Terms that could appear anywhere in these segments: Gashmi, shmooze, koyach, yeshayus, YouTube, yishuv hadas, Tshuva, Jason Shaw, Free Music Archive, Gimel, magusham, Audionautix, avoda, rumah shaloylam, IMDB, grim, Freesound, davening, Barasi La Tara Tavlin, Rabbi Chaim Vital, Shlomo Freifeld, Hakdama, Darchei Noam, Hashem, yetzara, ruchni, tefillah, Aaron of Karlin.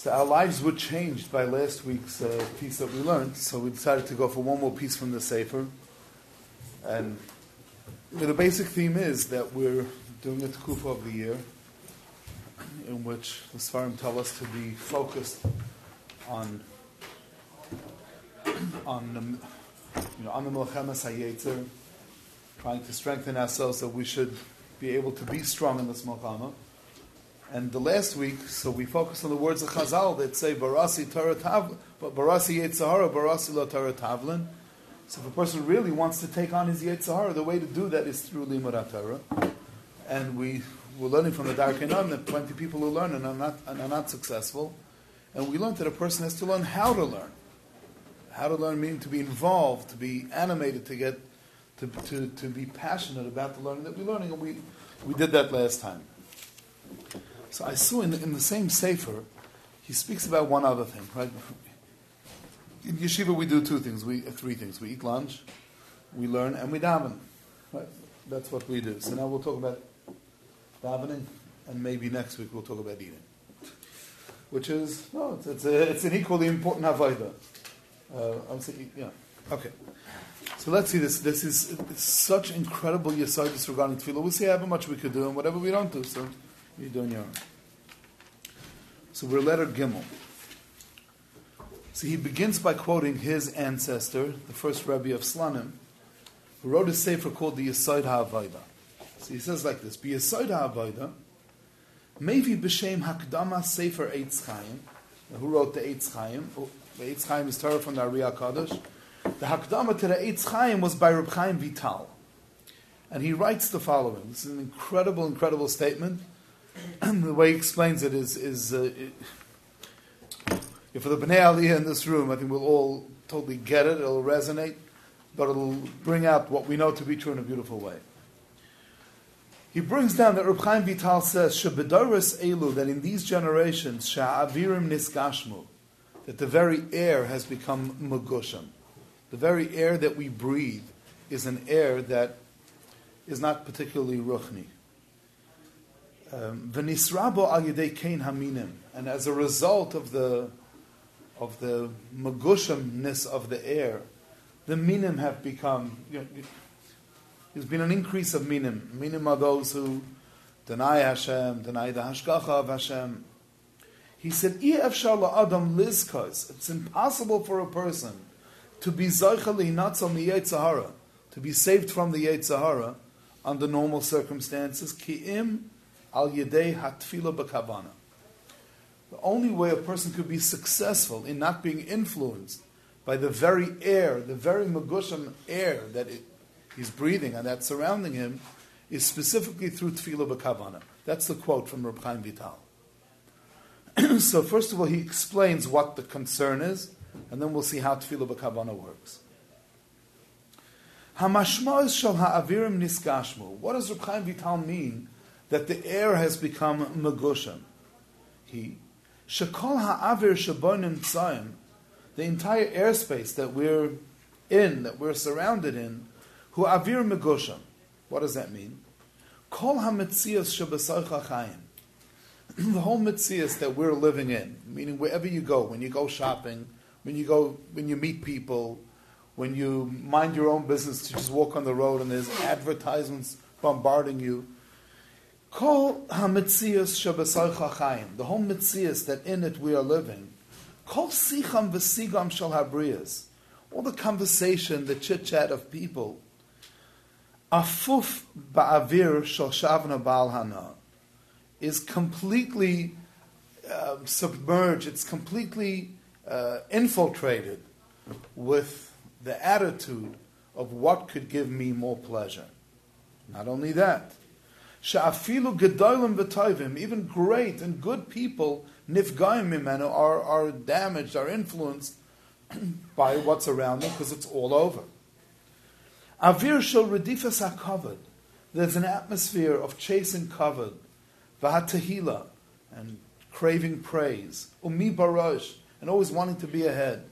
So our lives were changed by last week's piece that we learned, so we decided to go for one more piece from the Sefer. And the basic theme is that we're doing a Tekufa of the year, in which the Sefarim tell us to be focused on the Melachas Hayater, trying to strengthen ourselves that we should be able to be strong in this Melchama. And the last week, so we focused on the words of Chazal that say Barasi Yetzirah, Barasi La Tara Tavlin. So if a person really wants to take on his yetzara, the way to do that is through limud Torah. And we were learning from the Darkenon that 20 people who learn and are not successful. And we learned that a person has to learn how to learn. How to learn meaning to be involved, to be animated, to get to be passionate about the learning that we're learning, and we did that last time. So I saw in the same Sefer, he speaks about one other thing, right? In yeshiva we do three things. We eat lunch, we learn, and we daven. Right? That's what we do. So now we'll talk about davening, and maybe next week we'll talk about eating. Which is, it's an equally important avoda. I would say, yeah. Okay. So let's see this. This is such incredible yeshayus regarding tefillah. We'll see how much we could do and whatever we don't do. So you're doing your own. So we're letter Gimel. So he begins by quoting his ancestor, the first Rebbe of Slanim, who wrote a sefer called the Yesod HaAvodah. So he says like this: Be Yesod HaAvodah, maybe b'shem Hakdama Sefer Eitz Chaim. Who wrote the Eitz Chaim? The Eitz Chaim is Torah from the Ariya Kadosh. The Hakdama to the Eitz Chaim was by Rabbi Chaim Vital. And he writes the following. This is an incredible, incredible statement. The way he explains it is for the Bnei Aliyah in this room, I think we'll all totally get it. It'll resonate, but it'll bring out what we know to be true in a beautiful way. He brings down that Rabbi Chaim Vital says, Shebedoros Elu, that in these generations, Sha'avirim Nisgashmu, that the very air has become magusham. The very air that we breathe is an air that is not particularly ruchni. V'nisrabo al yedei kein haminim, and as a result of the magushamness of the air, the minim have become. There's been an increase of minim. Minim are those who deny Hashem, deny the hashgacha of Hashem. He said, it's impossible for a person to be zaychali natzal miyetzahara, to be saved from the yetzahara under normal circumstances. Ki'im al yedei hatfila b'kavana. The only way a person could be successful in not being influenced by the very air, the very magusham air that he's breathing and that's surrounding him, is specifically through tefillah b'kavana. That's the quote from Rabbi Chaim Vital. So first of all, he explains what the concern is, and then we'll see how Tefillah B'Kavana works. Hamashma'os shel ha'avirim nisgashmu. What does Reb Chaim Vital mean that the air has become magusham? He shekol ha'avir shebo nimtzaim, the entire airspace that we're in, that we're surrounded in, hu avir magusham. What does that mean? Kol ha'metzias sheb'soicha chaim. The whole metzias that we're living in, meaning wherever you go, when you go shopping, when you meet people, when you mind your own business to just walk on the road and there's advertisements bombarding you. Kol hametzias sheb'soicha chaim, the whole metzias that in it we are living. Kol sicham v'sigam shel habriyas, all the conversation, the chit chat of people. Afuf ba'avir shel shavna ba'al hana, is completely submerged. It's completely infiltrated with the attitude of what could give me more pleasure. Not only that, she'afilu gedolim v'tovim, even great and good people, nifgaim mimenu, are damaged, are influenced by what's around them, because it's all over. Avir shel redifas hakavod, there's an atmosphere of chasing kavod, v'hatehila, and craving praise, umi barosh, and always wanting to be ahead.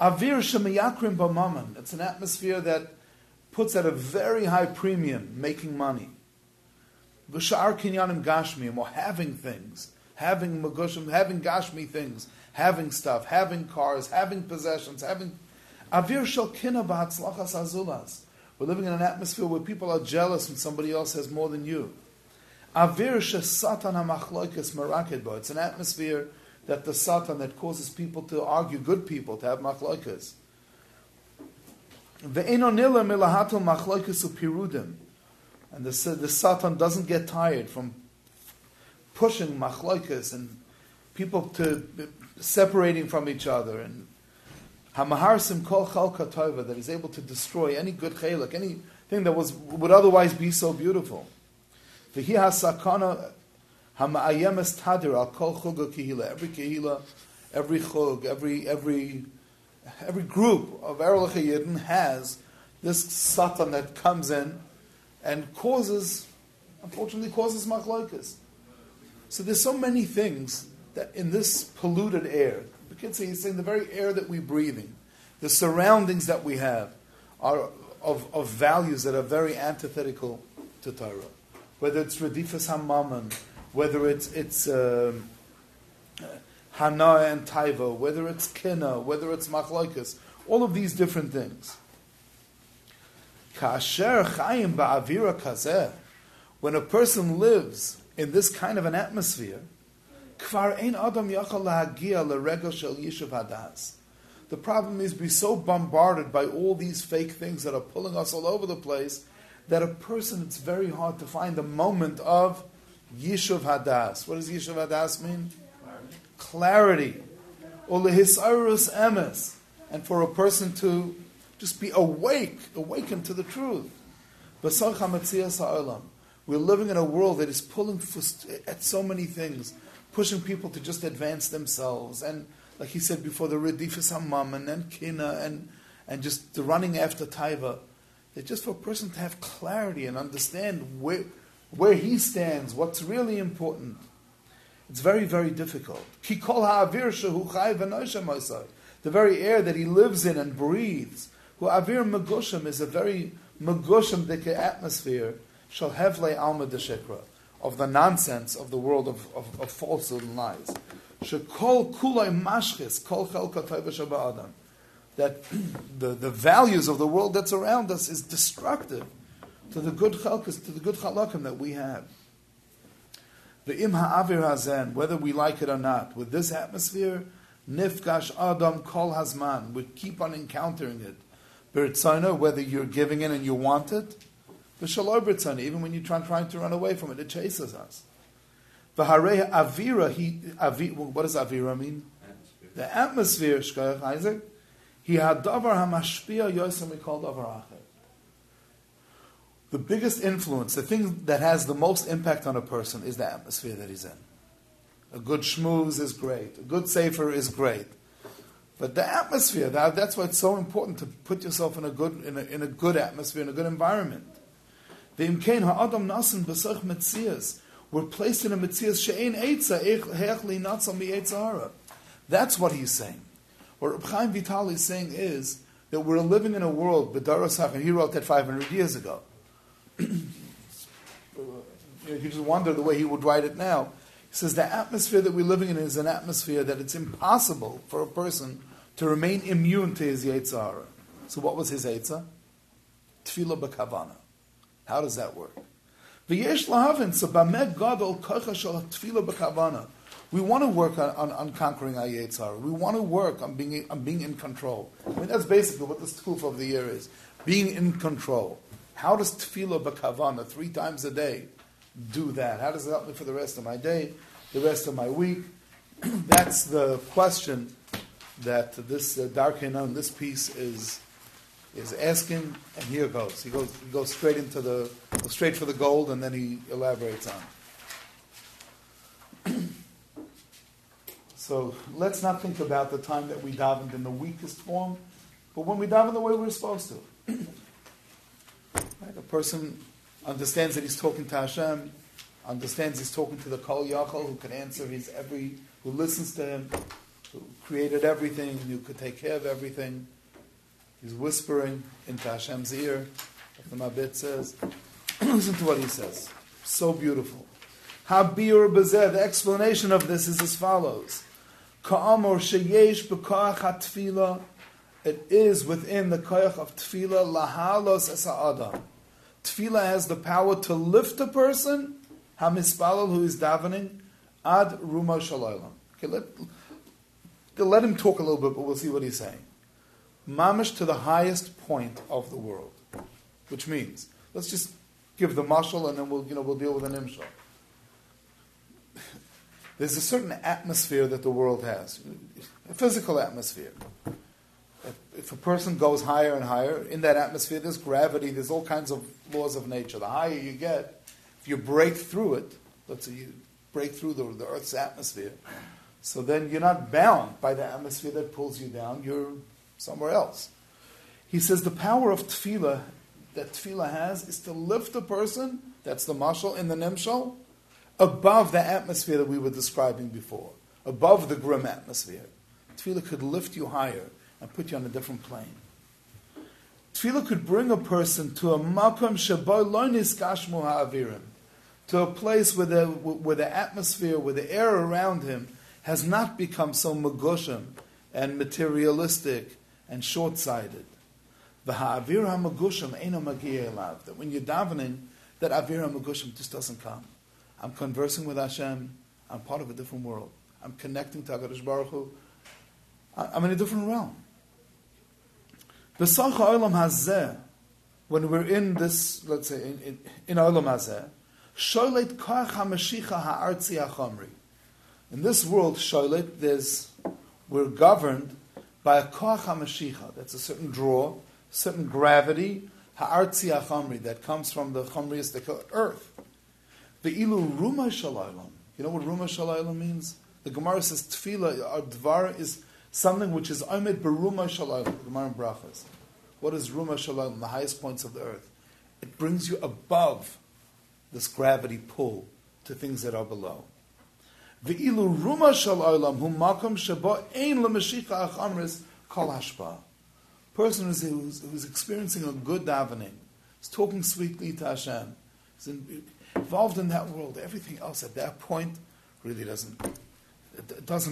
Avir shemayakrim b'mammon, it's an atmosphere that puts at a very high premium making money. V'sha'ar kinyanim gashmim, or having things, having magusham, having Gashmi things, having stuff, having cars, having possessions, having avir shel kina b'hatzlachas hazulas. We're living in an atmosphere where people are jealous when somebody else has more than you. Avir shel satan hamachloikas meraked bo. It's an atmosphere that the satan that causes people to argue, good people to have machloikas. Ve'eno nila milahatul machloikas upirudim. And the satan doesn't get tired from pushing machloikas and people to separating from each other, and hamaharsim kol chalka taiva, that is able to destroy any good chalik, anything that would otherwise be so beautiful. V'hi hasakana hama'ayemes tadir al kol chuga kihila, every chug, every group of erlich yidden has this satan that comes in and causes, unfortunately, causes machloikas. So there's so many things that in this polluted air, the kids say, he's saying the very air that we're breathing, the surroundings that we have, are of values that are very antithetical to Torah. Whether it's redifas hamammon, whether it's hana and taiva, whether it's kina, whether it's machloikas, all of these different things. Kasher chayim ba'avira kazeh, when a person lives in this kind of an atmosphere, kvar ein adam yachal lahagia leregel shel yishuv hadas. The problem is we're so bombarded by all these fake things that are pulling us all over the place that a person, it's very hard to find the moment of yishuv hadas. What does yishuv hadas mean? Clarity. Or lehisarus emes. And for a person to just be awakened to the truth. We're living in a world that is pulling at so many things, pushing people to just advance themselves, and like he said before, the redifas hamammon and kina and just the running after taiva. That just for a person to have clarity and understand where he stands, what's really important, it's very, very difficult. Ki kol ha'avir shehu chai v'nosham osai, the very air that he lives in and breathes, who avir magusham is a very magusham dike atmosphere, shall hevle alma deshekra, of the nonsense of the world of falsehood and lies. Shekol kulay mashchis kol chelka taiva shaba'adam, that the values of the world that's around us is destructive to the good chalkas, to the good chalakim that we have. Ve'im ha'avir hazen, whether we like it or not, with this atmosphere, nifgash adam kol hazman, we keep on encountering it. B'ritzaino, whether you're giving in and you want it, even when you're trying to run away from it, it chases us. V'harei avira, what does avira mean? Atmosphere. The atmosphere, Shkoyach Isaac, he hadavar hamashpia yosem mikol davar acher. The biggest influence, the thing that has the most impact on a person is the atmosphere that he's in. A good shmooze is great. A good sefer is great. But the atmosphere, that's why it's so important to put yourself in a good atmosphere, in a good environment. We're placed in a metzias. That's what he's saying. What Rabbi Chaim Vital is saying is that we're living in a world, and he wrote that 500 years ago. You just wonder the way he would write it now. He says the atmosphere that we're living in is an atmosphere that it's impossible for a person to remain immune to his yetzara. So what was his yetzara? Tefillah B'Kavana. How does that work? We want to work on conquering our yetzara. We want to work on being in control. I mean, that's basically what this Tekufa of the year is. Being in control. How does Tefillah B'Kavana 3 times a day do that? How does it help me for the rest of my day, the rest of my week? That's the question that this Darkenon, this piece is asking, and here goes. He goes straight into straight for the gold, and then he elaborates on it. So let's not think about the time that we davened in the weakest form, but when we daven the way we're supposed to. Right? A person understands that he's talking to Hashem, understands he's talking to the Kol Yachol, who can answer who listens to him, who created everything, who could take care of everything. He's whispering into Hashem's ear. The Mabit says, listen to what he says. So beautiful. Habir Bazeh. The explanation of this is as follows. Ka'amor sheyesh b'koach ha'tefillah. It is within the koach of tefillah lahalos es ha'adam. Tefillah has the power to lift a person, hamispalel, who is davening, ad rumah shaloylam. Okay, let him talk a little bit, but we'll see what he's saying. Mamish to the highest point of the world, which means, let's just give the mashal and then we'll deal with the nimshal. There's a certain atmosphere that the world has, a physical atmosphere. If a person goes higher and higher, in that atmosphere there's gravity, there's all kinds of laws of nature. The higher you get, if you break through it, let's say you break through the Earth's atmosphere, so then you're not bound by the atmosphere that pulls you down, you're somewhere else. He says the power of tefillah, that tefillah has, is to lift a person, that's the mashal in the nimshal, above the atmosphere that we were describing before, above the grim atmosphere. Tefillah could lift you higher and put you on a different plane. Tefillah could bring a person to a makom shebo lo niskashmu ha'avirim, to a place where the atmosphere, where the air around him has not become so magusham and materialistic and short-sighted. The ha'avir ha'magusham eino magi'eh elav. That when you're davening, that avir ha'magusham just doesn't come. I'm conversing with Hashem. I'm part of a different world. I'm connecting to HaKadosh Baruch Hu. I'm in a different realm. B'sach ha'olam hazeh, when we're in this, let's say, in ha'olam hazeh, sholet koach ha'mashicha ha'artzi ha'chomri. In this world, sholet, we're governed by a koach ha'mashicha. That's a certain draw, certain gravity, ha'artzi ha'chomri, that comes from the chomriistic earth. The ilu rumah shaloylam. You know what rumah shaloylam means? The Gemara says tefillah, our dvar is something which is omed berumah shaloylam. Gemara and brachas. What is rumah shaloylam? The highest points of the earth. It brings you above this gravity pull to things that are below. The ilu rumah shaloylam hu makom sheba ein l'mashicha achamris kol hashba. Person who's experiencing a good davening, is talking sweetly to Hashem, involved in that world, everything else at that point really doesn't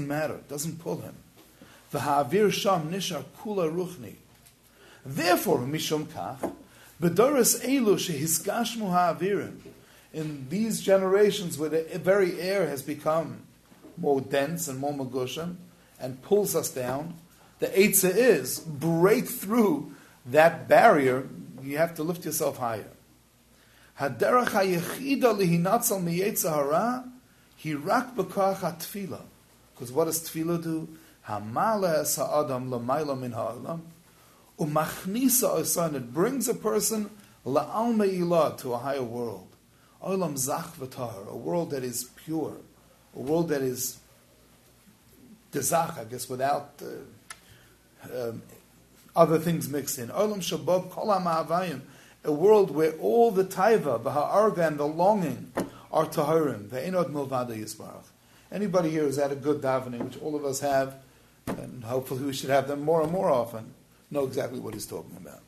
matter. It doesn't pull him. The ha'avir sham nishar kula ruchni. Therefore, mishum kach, b'doros elu shehisgashmu ha'avirim. In these generations where the very air has become more dense and more magushim and pulls us down, the yetzara is break through that barrier. You have to lift yourself higher. Haderach hayechida lihinatzal miyetzah hara hirak b'koach hatefillah. Because what does tefillah do? Hamala es ha'adam lamayla min ha'olam umachnisa osan. It brings a person la'alma ilah, to a higher world. Olam zach v'tahar, a world that is pure, a world that is dezach, I guess, without other things mixed in. Olam shabab kol ha'ma'avayim. A world where all the taiva, the ha'arga, and the longing are taharim. Ve'enod milvada yisbarach. Anybody here who's had a good davening, which all of us have, and hopefully we should have them more and more often, know exactly what he's talking about.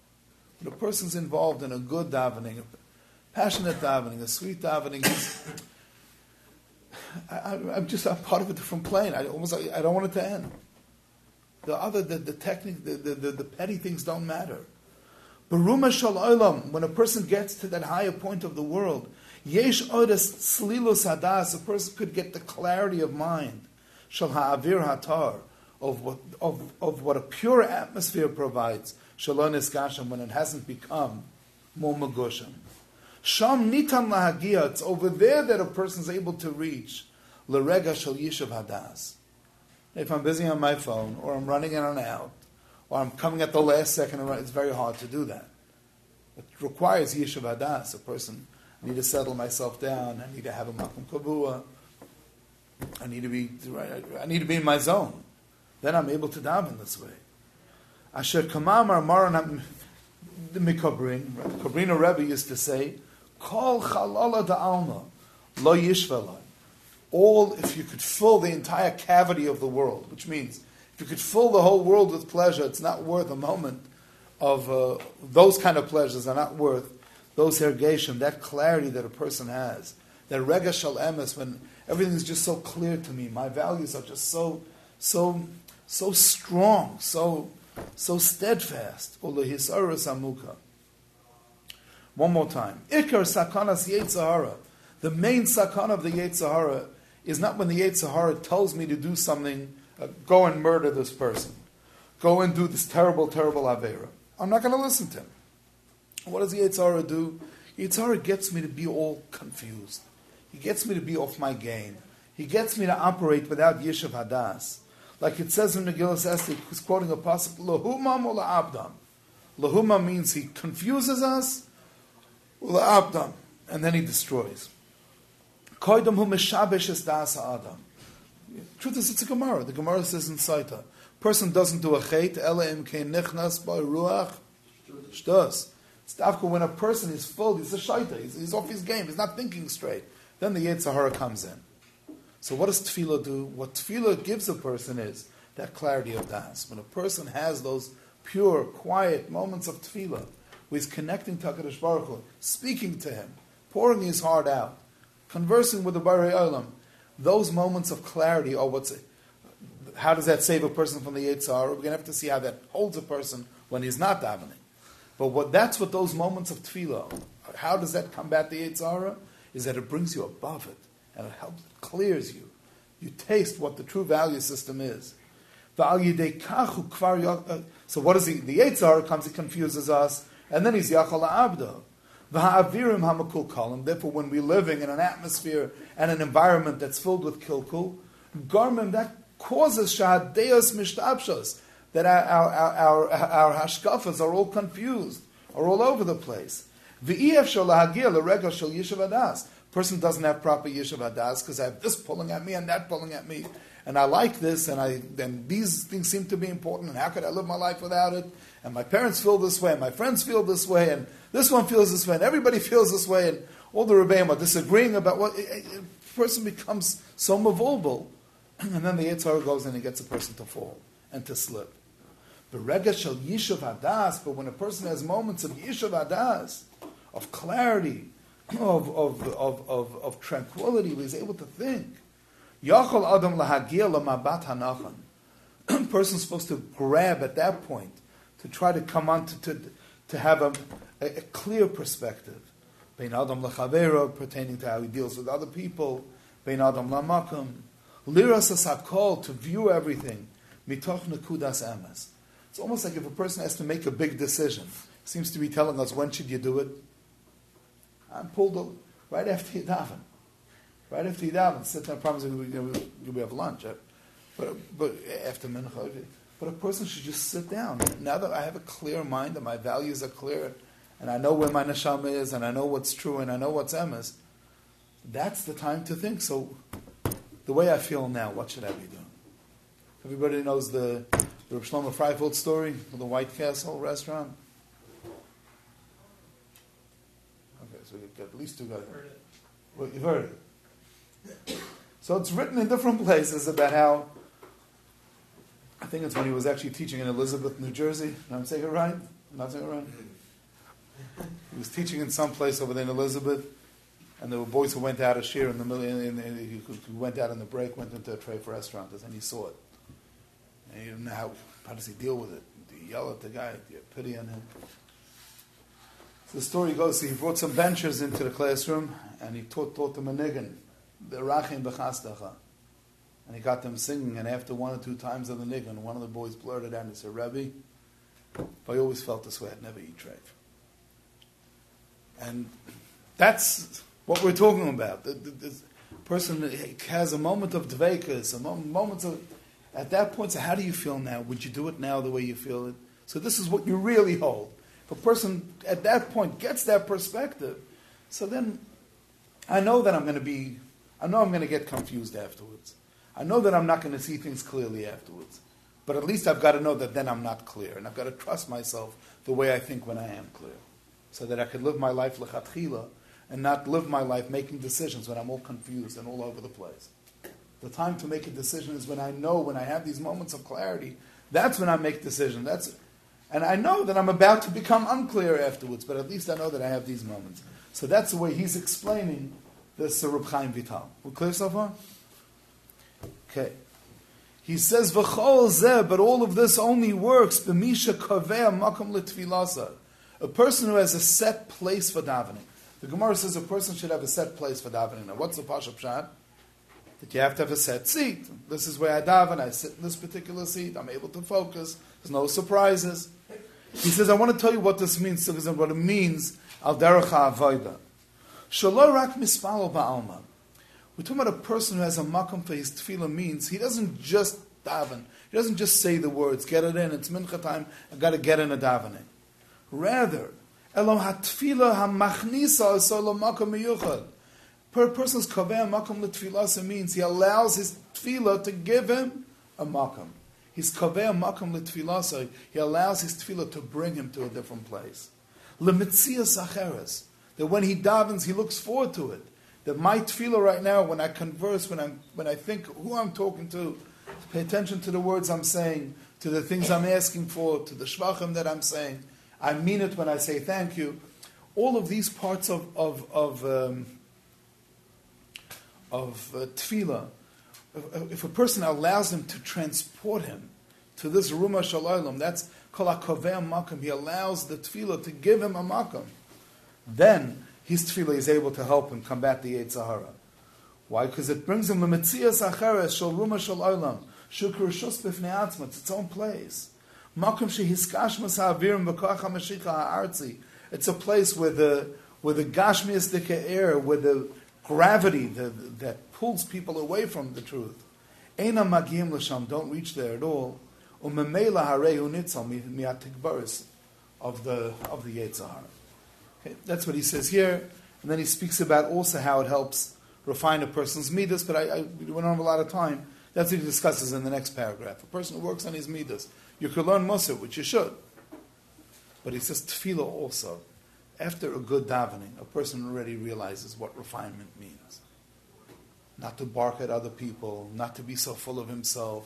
When a person's involved in a good davening, a passionate davening, a sweet davening, I'm part of a different plane. I don't want it to end. The petty things don't matter. Baruma shalolam, when a person gets to that higher point of the world, yesh odas slilus hadas, a person could get the clarity of mind, shal ha'avir hatar, of what a pure atmosphere provides, shalon eskasham, when it hasn't become more magusham. Sham nitan lahagiyah, it's over there that a person's able to reach l'rega shal yishuv hadas. If I'm busy on my phone, or I'm running in and out, or I'm coming at the last second, it's very hard to do that. It requires yishuv hadas, a person, I need to settle myself down, I need to have a makom kavua, I need to be in my zone. Then I'm able to daven this way. Asher kamamar maran mikabrin, Kabrina Rebbe used to say, kol chalala da'alma, lo yishvela. All, if you could fill the entire cavity of the world, which means, if you could fill the whole world with pleasure, it's not worth a moment of those kind of pleasures are not worth those hergeshim, that clarity that a person has that rega shel emes, when everything's just so clear to me, my values are just so strong, so steadfast. One more time. Iker sakanas yetzahara. The main sakana of the yetzahara is not when the yetzahara tells me to do something, go and murder this person, go and do this terrible, terrible avira. I'm not going to listen to him. What does the yetzahara do? Yetzahara gets me to be all confused. He gets me to be off my game. He gets me to operate without yeshuv hadas. Like it says in Megillas Esther, he's quoting a pasuk, lahumam or la'abdam. Lahumam means he confuses us, la'abdam, and then he destroys. Koidam hu meshabesh es da'as ha'adam. Truth is, it's a Gemara. The Gemara says in Saita, person doesn't do a chait, ela im kein nichnas by ruach sh'dos. It's dafka when a person is full, he's a shaita, he's off his game, he's not thinking straight. Then the Yetzirah comes in. So what does tefillah do? What tefillah gives a person is that clarity of das. When a person has those pure, quiet moments of tefillah, where he's connecting to HaKadosh Baruch Hu, speaking to him, pouring his heart out, conversing with the Borei Olam, those moments of clarity are what's... How does that save a person from the Yetzirah? We're going to have to see how that holds a person when he's not davening. But that's what those moments of tefillah are. How does that combat the Yetzirah? Is that it brings you above it. And it helps, it clears you. You taste what the true value system is. So what is he? The Yetzirah comes, he confuses us, and then he's Yachal Abdo. Therefore, when we're living in an atmosphere and an environment that's filled with kilkul, garment that causes shahadeos mishtabshos, that our hashkafas are all confused, are all over the place. Person doesn't have proper yeshuv hadas because I have this pulling at me and that pulling at me, and I like this, and these things seem to be important, and how could I live my life without it? And my parents feel this way, and my friends feel this way, and this one feels this way, and everybody feels this way, and all the rebbeim are disagreeing about what. A person becomes so mavulbul, and then the Yetzirah goes in and gets a person to fall and to slip. But rega shel yeshuv hadas. But when a person has moments of yeshuv hadas, of clarity, of tranquility, he's able to think. Yachol adam lahagia lamabat hanachan. A person's supposed to grab at that point to try to come on to have a clear perspective. Bein adam lachavero, pertaining to how he deals with other people. Bein adam lamakam. Liras asakol, to view everything. Mitoch nekudas emes. It's almost like if a person has to make a big decision. It seems to be telling us, when should you do it? I'm pulled over right after you daven. Right after you daven, sit there. Promise we have lunch, but after mincha. But a person should just sit down. Now that I have a clear mind and my values are clear, and I know where my neshama is, and I know what's true, and I know what's emes, that's the time to think. So, the way I feel now, what should I be doing? Everybody knows the Reb Shlomo Freifeld story of the White Castle restaurant. So you've got at least two guys. Well, you've heard it. So it's written in different places about how, I think it's when he was actually teaching in Elizabeth, New Jersey. Did I say it right? Not saying it right? He was teaching in some place over there in Elizabeth, and there were boys who went out of shir in the middle, and who went out in the break, went into a tray for restaurant, and he saw it. And he didn't know how does he deal with it. Do you yell at the guy? Do you have pity on him? The story goes, he brought some benches into the classroom, and he taught them a niggun, the rachim b'chastacha. And he got them singing, and after one or two times of the niggun, one of the boys blurted out and said, "Rebbe, I always felt this way, I'd never eat treif." And that's what we're talking about. The person has a moment of dveikas, moments of, at that point, so how do you feel now? Would you do it now the way you feel it? So this is what you really hold. A person at that point gets that perspective, so then I know that I know I'm going to get confused afterwards. I know that I'm not going to see things clearly afterwards. But at least I've got to know that then I'm not clear, and I've got to trust myself the way I think when I am clear, so that I could live my life lechatchila and not live my life making decisions when I'm all confused and all over the place. The time to make a decision is when I know, when I have these moments of clarity, that's when I make decisions. And I know that I'm about to become unclear afterwards, but at least I know that I have these moments. So that's the way he's explaining That's the Rabbi Chaim Vital. We're clear so far? Okay. He says, V'chol zeh, but all of this only works, B'misha kaveh makam l'tfilasa. A person who has a set place for davening. The Gemara says a person should have a set place for davening. Now, what's the Pasha Pshat? That you have to have a set seat. This is where I daven. I sit in this particular seat. I'm able to focus. There's no surprises. He says, I want to tell you what this means, and what it means, al derecha avoda. Shelo rak mispalo ba'alma. We're talking about a person who has a makam for his tefillah means he doesn't just daven. He doesn't just say the words, get it in, it's mincha time, I've got to get in a davening. Rather, elo ha-tefillah ha-machnisa aso lo makam miyuchad. Per person's kaveh makam l'tefillah means he allows his tefillah to give him a makam. His kaveh makam l'tefillah, he allows his tefillah to bring him to a different place. L'metzias acheres, that when he davens, he looks forward to it. That my tefillah right now, when I converse, when I think who I'm talking to pay attention to the words I'm saying, to the things I'm asking for, to the shvachim that I'm saying. I mean it when I say thank you. All of these parts of tefillah, if a person allows him to transport him to this rumah shaloylam, that's kol hakoveh makam. He allows the tefillah to give him a makam. Then his tefillah is able to help him combat the yetzara. Why? Because it brings him the metzias acheres shel rumah shaloylam shukrishus b'fnei atzma. It's its own place. It's a place where the Gashmi is the air, where the gravity that pulls people away from the truth. Don't reach there at all. Of the Yetzirah. Okay, that's what he says here, and then he speaks about also how it helps refine a person's midas. But we don't have a lot of time. That's what he discusses in the next paragraph. A person who works on his midas. You could learn Musa, which you should. But he says tefillah also. After a good davening, a person already realizes what refinement means. Not to bark at other people, not to be so full of himself.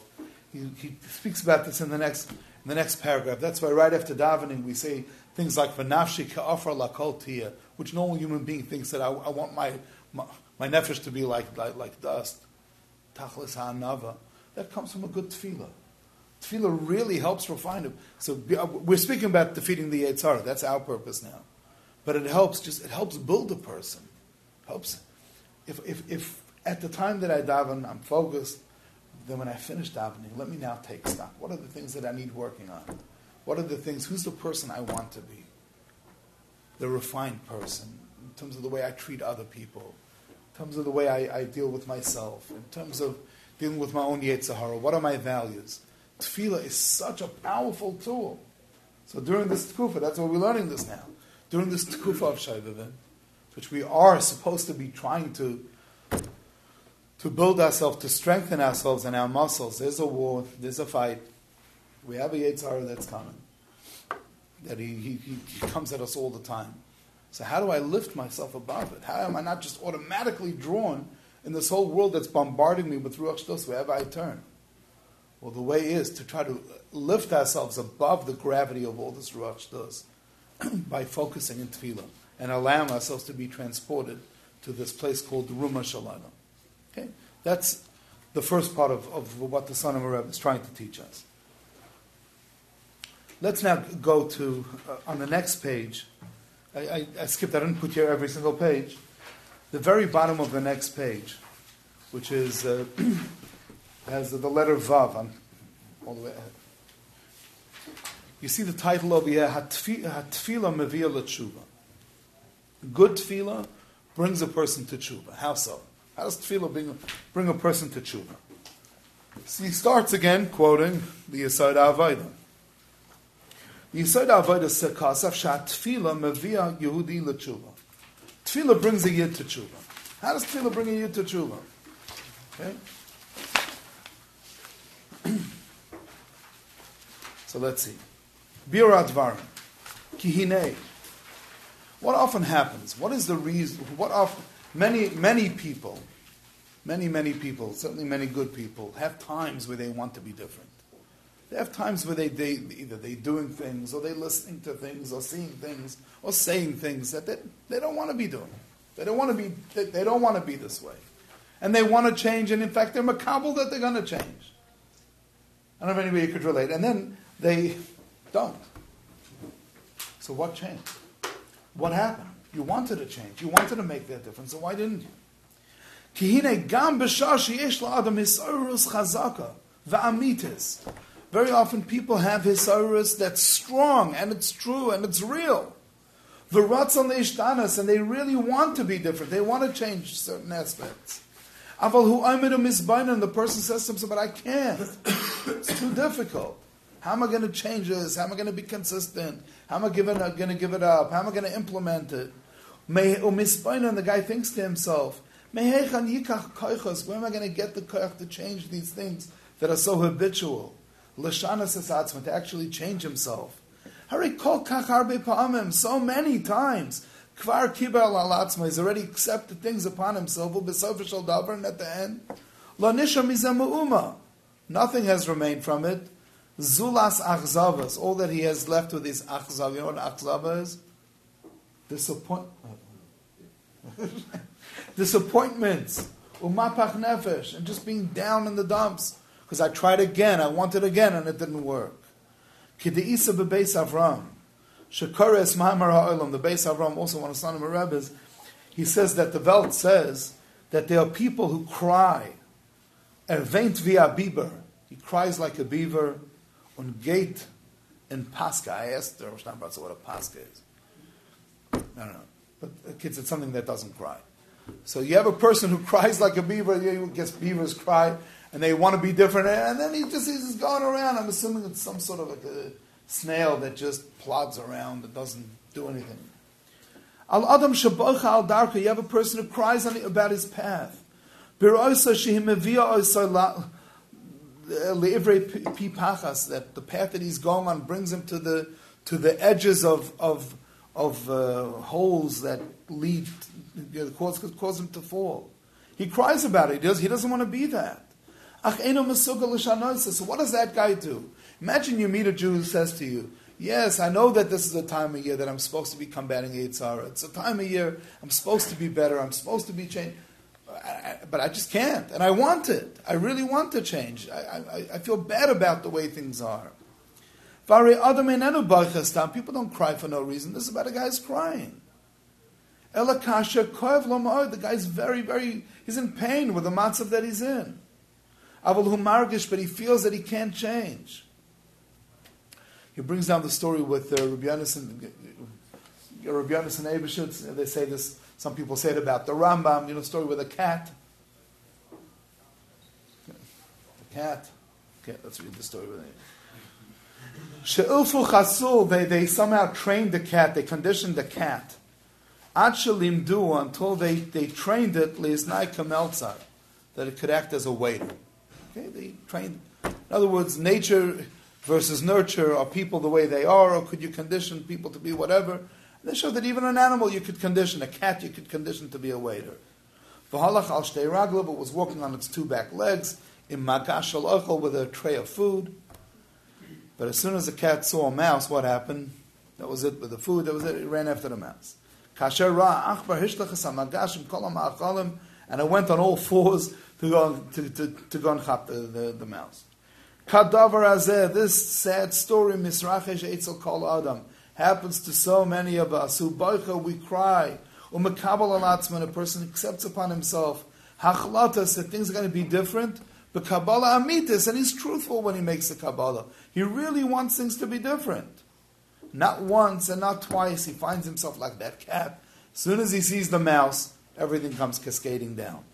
He speaks about this in the next paragraph. That's why right after davening we say things like v'nafshi ka'afra lakol tiyah, which no human being thinks that I want my nefesh to be like dust. Tachlis ha'anava. That comes from a good tefillah. Tefillah really helps refine him. So we're speaking about defeating the Yetzirah. That's our purpose now. But it helps build a person. Helps. If at the time that I daven, I'm focused, then when I finish davening, let me now take stock. What are the things that I need working on? What are the things, who's the person I want to be? The refined person, in terms of the way I treat other people, in terms of the way I deal with myself, in terms of dealing with my own Yetzirah. What are my values? Tefillah is such a powerful tool. So during this Tekufa, that's why we're learning this now. During this Tekufa of Shaivavin, which we are supposed to be trying to build ourselves, to strengthen ourselves and our muscles. There's a war, there's a fight. We have a Yetzirah that's coming. That he comes at us all the time. So how do I lift myself above it? How am I not just automatically drawn in this whole world that's bombarding me with Ruach Shdos wherever I turn? Well, the way is to try to lift ourselves above the gravity of all this Ruach Shdos by focusing in tefillah and allowing ourselves to be transported to this place called the Rumah Shaloylam. Okay? That's the first part of what the Son of a Rebbe is trying to teach us. Let's now go to, on the next page, I skipped, I didn't put here every single page, the very bottom of the next page, which is... has the letter Vav on all the way ahead. You see the title over here, Hatfila Mevia L'Tshuva. Good tefillah brings a person to tshuva. How so? How does tefillah bring a person to tshuva? So he starts again quoting the Yesod HaAvodah. The Yesod HaAvodah says, Kasaf Shatfila Mevia Yehudi L'Tshuva. Tefillah brings a Yid to tshuva. How does tefillah bring a Yid to tshuva? Okay? So let's see. Birat Varim. Kihine. What often happens? What is the reason? What often? Many people, certainly many good people, have times where they want to be different. They have times where they either they're doing things, or they're listening to things, or seeing things, or saying things that they don't want to be doing. They don't want to be. They don't want to be this way, and they want to change. And in fact, they're makabel that they're going to change. I don't know if anybody could relate. And then they don't. So what changed? What happened? You wanted to change. You wanted to make that difference. So why didn't you? Very often people have hisaurus that's strong and it's true and it's real. The ratzon leishtanas, and they really want to be different. They want to change certain aspects. Aval hu omedu misbainan, the person says to himself, but I can't. It's too difficult. How am I going to change this? How am I going to be consistent? How am I going to give it up? How am I going to implement it? And the guy thinks to himself, where am I going to get the koyach to change these things that are so habitual? To actually change himself. So many times. He's already accepted things upon himself. And at the end, nothing has remained from it. Zulas achzavas. All that he has left with is achzav. You know what achzava is? Disappointment. Disappointments. Umapach nefesh. And just being down in the dumps. Because I tried again. I wanted again and it didn't work. Kideisa bebeis Avram. Shekores ma'amar ha'olam. The Beis Avram, also one of Sanam Rebbe's, he says that the Welt says that there are people who cry. Ervent via biber. He cries like a beaver. On gate in Pascha. I asked the Rosh Hashanah what a Pascha is. No. But kids, it's something that doesn't cry. So you have a person who cries like a beaver. You guess beavers cry, and they want to be different. And then he's going around. I'm assuming it's some sort of like a snail that just plods around and doesn't do anything. Al adam shabocha al darka. You have a person who cries about his path. That the path that he's going on brings him to the edges of holes that lead, cause him to fall. He cries about it. He doesn't want to be that. So what does that guy do? Imagine you meet a Jew who says to you, yes, I know that this is a time of year that I'm supposed to be combating yetzara. It's a time of year I'm supposed to be better. I'm supposed to be changed. But I just can't. And I want it. I really want to change. I feel bad about the way things are. People don't cry for no reason. This is about a guy's crying. The guy's very, very, he's in pain with the matzav that he's in. But he feels that he can't change. He brings down the story with Rabbi Yonasan Eibeshitz. They say this, some people say it about the Rambam, the story with a cat. The cat. Okay, let's read the story with it. She'ilfu chasul, they somehow trained the cat, they conditioned the cat. Achelimdu, until they trained it, li'isnai kameltzar, that it could act as a waiter. Okay, they trained. In other words, nature versus nurture, are people the way they are, or could you condition people to be whatever? And they show that even an animal you could condition, a cat you could condition to be a waiter. V'halach al shtei raglav, it was walking on its two back legs, in magashal ochel, with a tray of food. But as soon as the cat saw a mouse, what happened? That was it with the food. That was it. It ran after the mouse. And it went on all fours to go and chop the mouse. This sad story happens to so many of us. We cry. A person accepts upon himself that things are going to be different. The Kabbalah Amitis, and he's truthful when he makes the Kabbalah. He really wants things to be different. Not once and not twice, he finds himself like that cat. As soon as he sees the mouse, everything comes cascading down.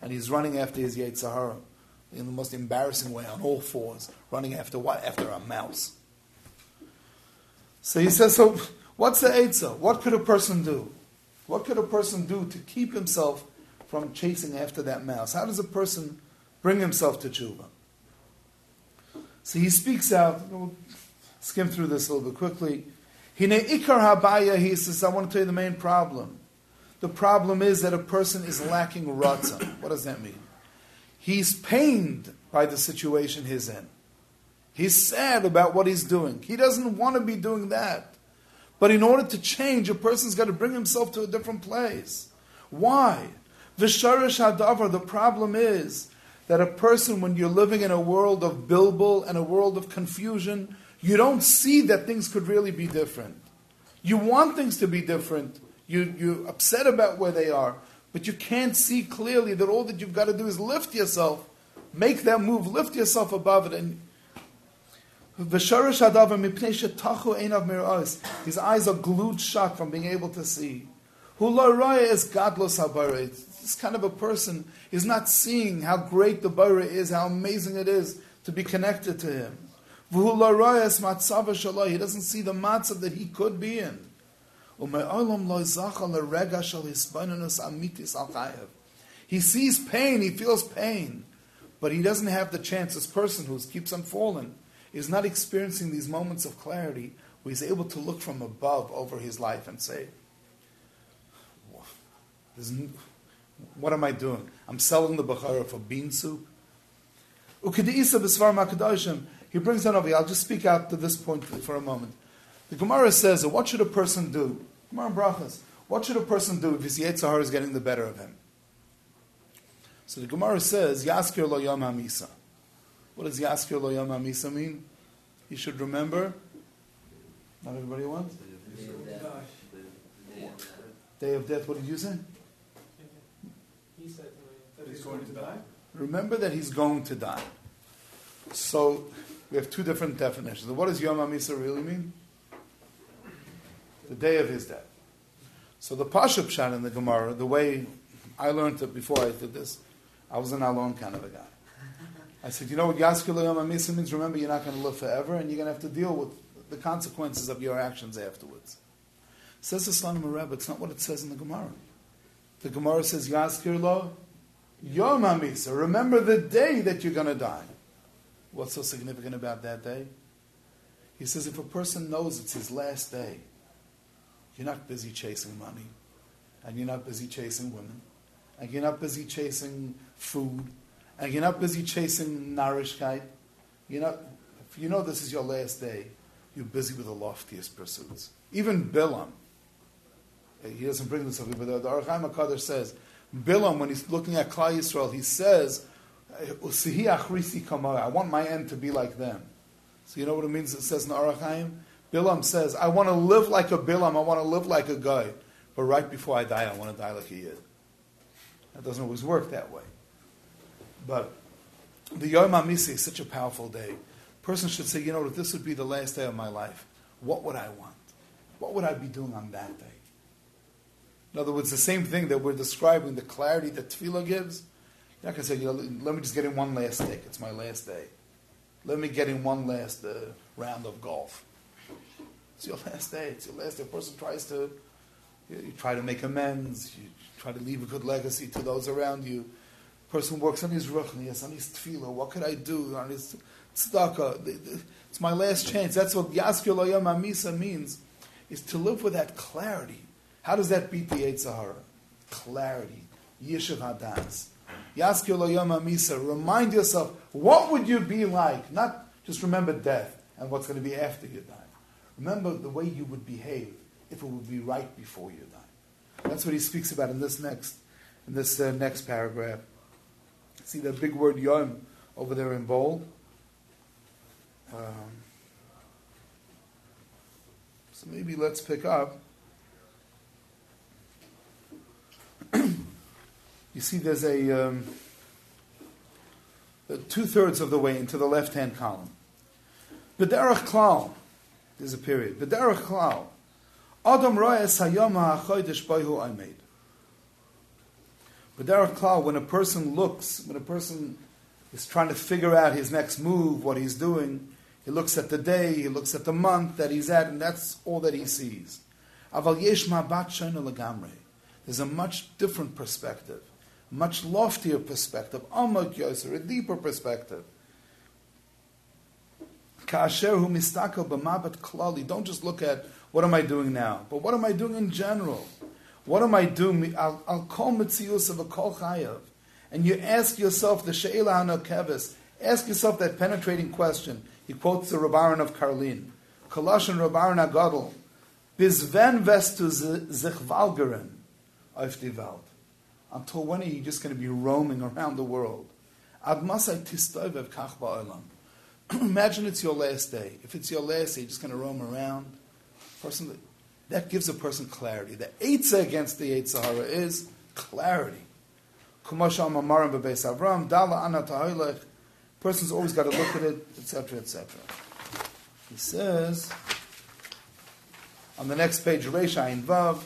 And he's running after his Yetzirah in the most embarrassing way, on all fours, running after what? After a mouse. So he says, so what's the Yetzirah? What could a person do? What could a person do to keep himself from chasing after that mouse? How does a person bring himself to tshuva? So he speaks out. We'll skim through this a little bit quickly. Hine ikar habaya. He says, I want to tell you the main problem. The problem is that a person is lacking ratzon. What does that mean? He's pained by the situation he's in. He's sad about what he's doing. He doesn't want to be doing that. But in order to change, a person's got to bring himself to a different place. Why? The problem is that a person, when you're living in a world of bilbil and a world of confusion, you don't see that things could really be different. You want things to be different. You're upset about where they are, but you can't see clearly that all that you've got to do is lift yourself, make that move, lift yourself above it. And his eyes are glued shut from being able to see. This kind of a person is not seeing how great the B'ara is, how amazing it is to be connected to him. He doesn't see the matzav that he could be in. He sees pain, he feels pain, but he doesn't have the chance. This person who keeps on falling is not experiencing these moments of clarity where he's able to look from above over his life and say, what am I doing? I'm selling the Bukhara for bean soup? He brings that over here. I'll just speak out to this point for a moment. The Gemara says, what should a person do? Gemara brachas. What should a person do if his yetzara is getting the better of him? So the Gemara says, Yaskir lo yom hamisa. What does Yaskir lo yom hamisa mean? You should remember. Not everybody wants? Day of death. Day of death. What did you say? He said that he's going to die. Remember that he's going to die. So we have two different definitions. What does Yom HaMisa really mean? The day of his death. So the Pasha Pshat in the Gemara, the way I learned it before I did this, I was an alone kind of a guy. I said, you know what Yaskir lo Yom HaMisa means? Remember, you're not going to live forever, and you're going to have to deal with the consequences of your actions afterwards. Says the Slan Marab, it's not what it says in the Gemara. The Gemara says, Yaskir lo Yom HaMisa. Remember the day that you're going to die. What's so significant about that day? He says, if a person knows it's his last day, you're not busy chasing money, and you're not busy chasing women, and you're not busy chasing food, and you're not busy chasing nourishkeit. You're not, if you know this is your last day, you're busy with the loftiest pursuits. Even Bilam, he doesn't bring this up, but the Aruch Haim HaKadosh says, Bilam, when he's looking at Klal Yisrael, he says, I want my end to be like them. So you know what it means? It says in the Aruch Haim, Bilam says, I want to live like a Bilam, I want to live like a guy, but right before I die, I want to die like a Yid. That doesn't always work that way. But the Yom HaMisa is such a powerful day. A person should say, you know, if this would be the last day of my life, what would I want? What would I be doing on that day? In other words, the same thing that we're describing, the clarity that Tefillah gives, I can say, you know, let me just get in one last stick. It's my last day. Let me get in one last round of golf. It's your last day. It's your last day. A person tries to, you try to make amends. You try to leave a good legacy to those around you. A person works on his ruchni, on his tefillah. What could I do? On his tzedakah. It's my last chance. That's what Yaskir lo Yom HaMisa means, is to live with that clarity. How does that beat the Yetzirah? Clarity. Yishuv hadas. Yaskir lo Yom HaMisa. Remind yourself, what would you be like? Not just remember death and what's going to be after you die. Remember the way you would behave if it would be right before you die. That's what he speaks about in this next paragraph. See that big word Yom over there in bold? So maybe let's pick up. You see, there's a 2/3 of the way into the left-hand column. B'derech klal, there's a period. B'derech klal, Adam ro'eh es hayom ha'chodesh bo hu omed. B'derech klal, when a person is trying to figure out his next move, what he's doing, he looks at the day, he looks at the month that he's at, and that's all that he sees. Aval yesh ma'bat shona legamrei. There's a much different perspective. Much loftier perspective, a deeper perspective. Don't just look at what am I doing now, but what am I doing in general? What am I doing? I'll call metzius of a kol chayav, and you ask yourself the she'ela hanakevis. Ask yourself that penetrating question. He quotes the Reb Aaron of Karlin, Kaloshin Reb Aaron Agadol, Bizven vestu zichvalgeren auf die Welt. Until when are you just going to be roaming around the world? Imagine it's your last day. If it's your last day, you're just going to roam around. Person, that gives a person clarity. The Eitzah against the Yetzara is clarity. Person's always got to look at it, etc., etc. He says, on the next page, Reish Ayin Vav,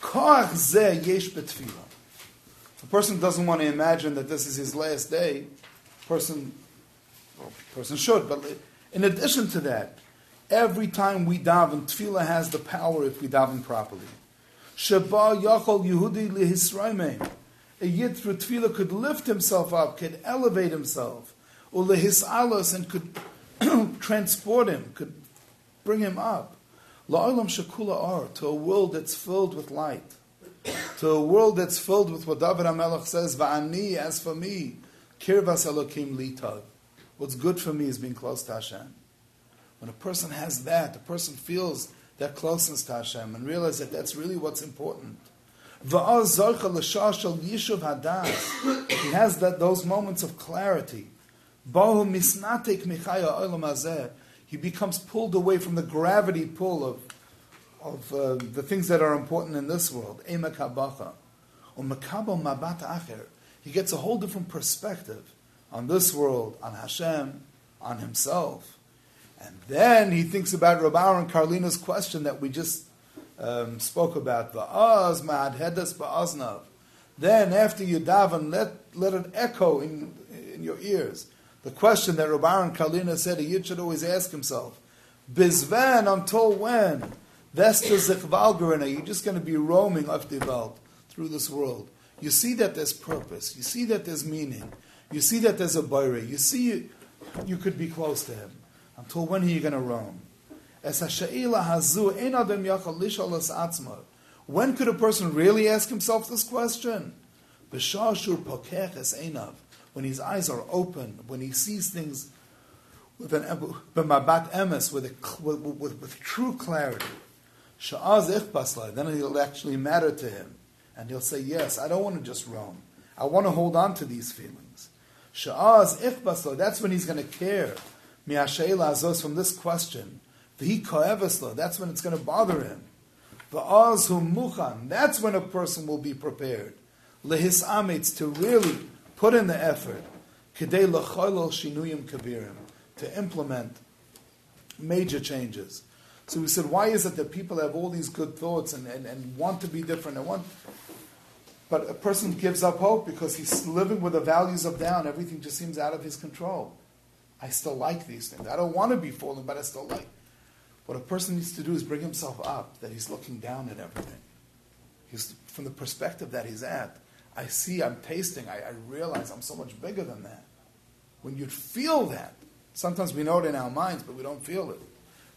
Koach Zeh Yesh B'Tefillah. If a person doesn't want to imagine that this is his last day, person should. But in addition to that, every time we daven, tefillah has the power if we daven properly. Sheba Yachol Yehudi Lehisraimein. A yid through tefillah could lift himself up, could elevate himself, or lehisalos, and could transport him, could bring him up. La'olam shekula ar, to a world that's filled with light. To a world that's filled with what David HaMelech says, Va'ani, as for me, kirvas elokim litav. What's good for me is being close to Hashem. When a person has that, a person feels that closeness to Hashem and realizes that that's really what's important. Va'az zarcha l'shah shel yishuv hadas. He has that, those moments of clarity. Ba'hu misnatek michaya olam hazeh. He becomes pulled away from the gravity pull of the things that are important in this world. Emek habacha. Or mekabel mabat acher. He gets a whole different perspective on this world, on Hashem, on himself. And then he thinks about Rabbi Aaron Carlino's question that we just spoke about. Ba'az ma'adhedas ba'aznav. Then after you daven, let it echo in your ears. The question that Rabbi Aaron Carlino said a yid should always ask himself. Bizvan, until when? Vesta zikvalgarina, you're just going to be roaming aftivalt through this world. You see that there's purpose. You see that there's meaning. You see that there's a bayre. You see you could be close to him. Until when are you going to roam? When could a person really ask himself this question? When his eyes are open, when he sees things with true clarity. Then it'll actually matter to him. And he'll say, yes, I don't want to just roam. I want to hold on to these feelings. That's when he's going to care. From this question. That's when it's going to bother him. That's when a person will be prepared. To really put in the effort. To implement major changes. So we said, why is it that people have all these good thoughts and want to be different? But a person gives up hope because he's living with the values of down. Everything just seems out of his control. I still like these things. I don't want to be falling, but I still like. What a person needs to do is bring himself up, that he's looking down at everything. He's from the perspective that he's at. I see, I'm tasting, I realize I'm so much bigger than that. When you feel that, sometimes we know it in our minds, but we don't feel it.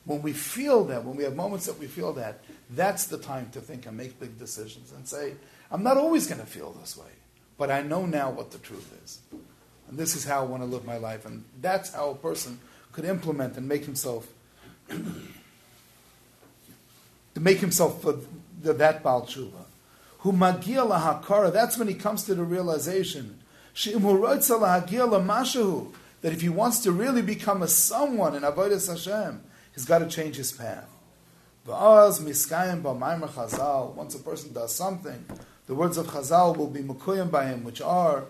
When we feel that, when we have moments that we feel that, that's the time to think and make big decisions and say, I'm not always going to feel this way, but I know now what the truth is. And this is how I want to live my life. And that's how a person could implement and make himself to make himself for that Baal Tshuva. Hu magia lahakara, that's when he comes to the realization. She'im hu rotza lahagia lamashahu, that if he wants to really become a someone in avodas Hashem, he's got to change his path. V'az miskayim b'mayim Chazal. Once a person does something, the words of Chazal will be mukuyim by him, which are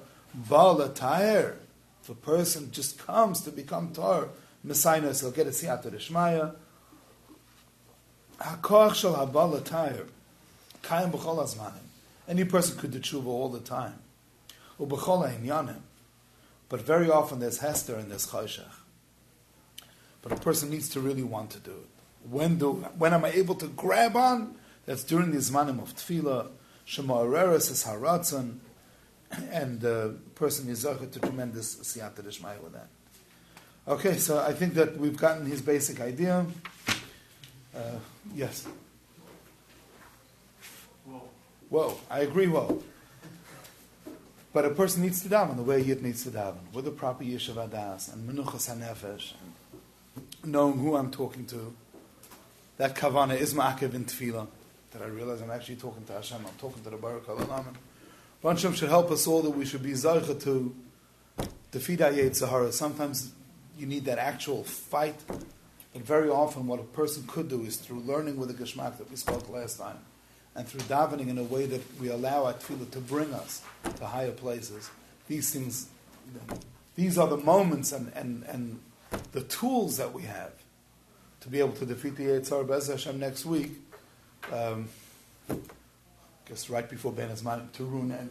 ba'al ta'er. If a person just comes to become tar, Messiahs, he'll get a siyata d'shmaya. Hakoach shel ha'ba'al ta'er, kayim b'chol hazmanim. Any person could do tshuva all the time. U'b'chol ha'inyanim. But very often there's hester and there's choshech. But a person needs to really want to do it. When am I able to grab on? That's during the zmanim of tefillah. Shema ereres is haratzon. And the person is zochet to tremendous siyata d'shmaya with that. Okay, so I think that we've gotten his basic idea. Yes? Whoa, I agree, whoa. But a person needs to daven the way yid needs to daven, with the proper yishuv hadas and menuchas hanefesh, knowing who I'm talking to. That kavana is ma'akev in tefillah, that I realize I'm actually talking to Hashem, I'm talking to the Baruch HaLaman. Hashem should help us all that we should be zarcha to defeat our yetzara. Sometimes you need that actual fight, but very often what a person could do is through learning with the Gashmak that we spoke last time, and through davening in a way that we allow our tefillah to bring us to higher places. These things, these are the moments and the tools that we have to be able to defeat the Yetzirah. Be'ez Hashem next week, I guess right before Ben Hazman, to ruin and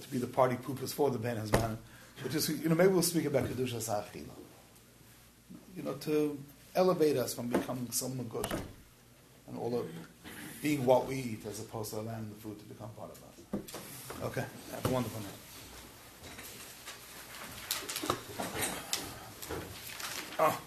to be the party poopers for the Ben Hazman. But just, maybe we'll speak about Kedusha Sa'achila. To elevate us from becoming some magusham and all of being what we eat as opposed to allowing the food to become part of us. Okay, have a wonderful night. Oh.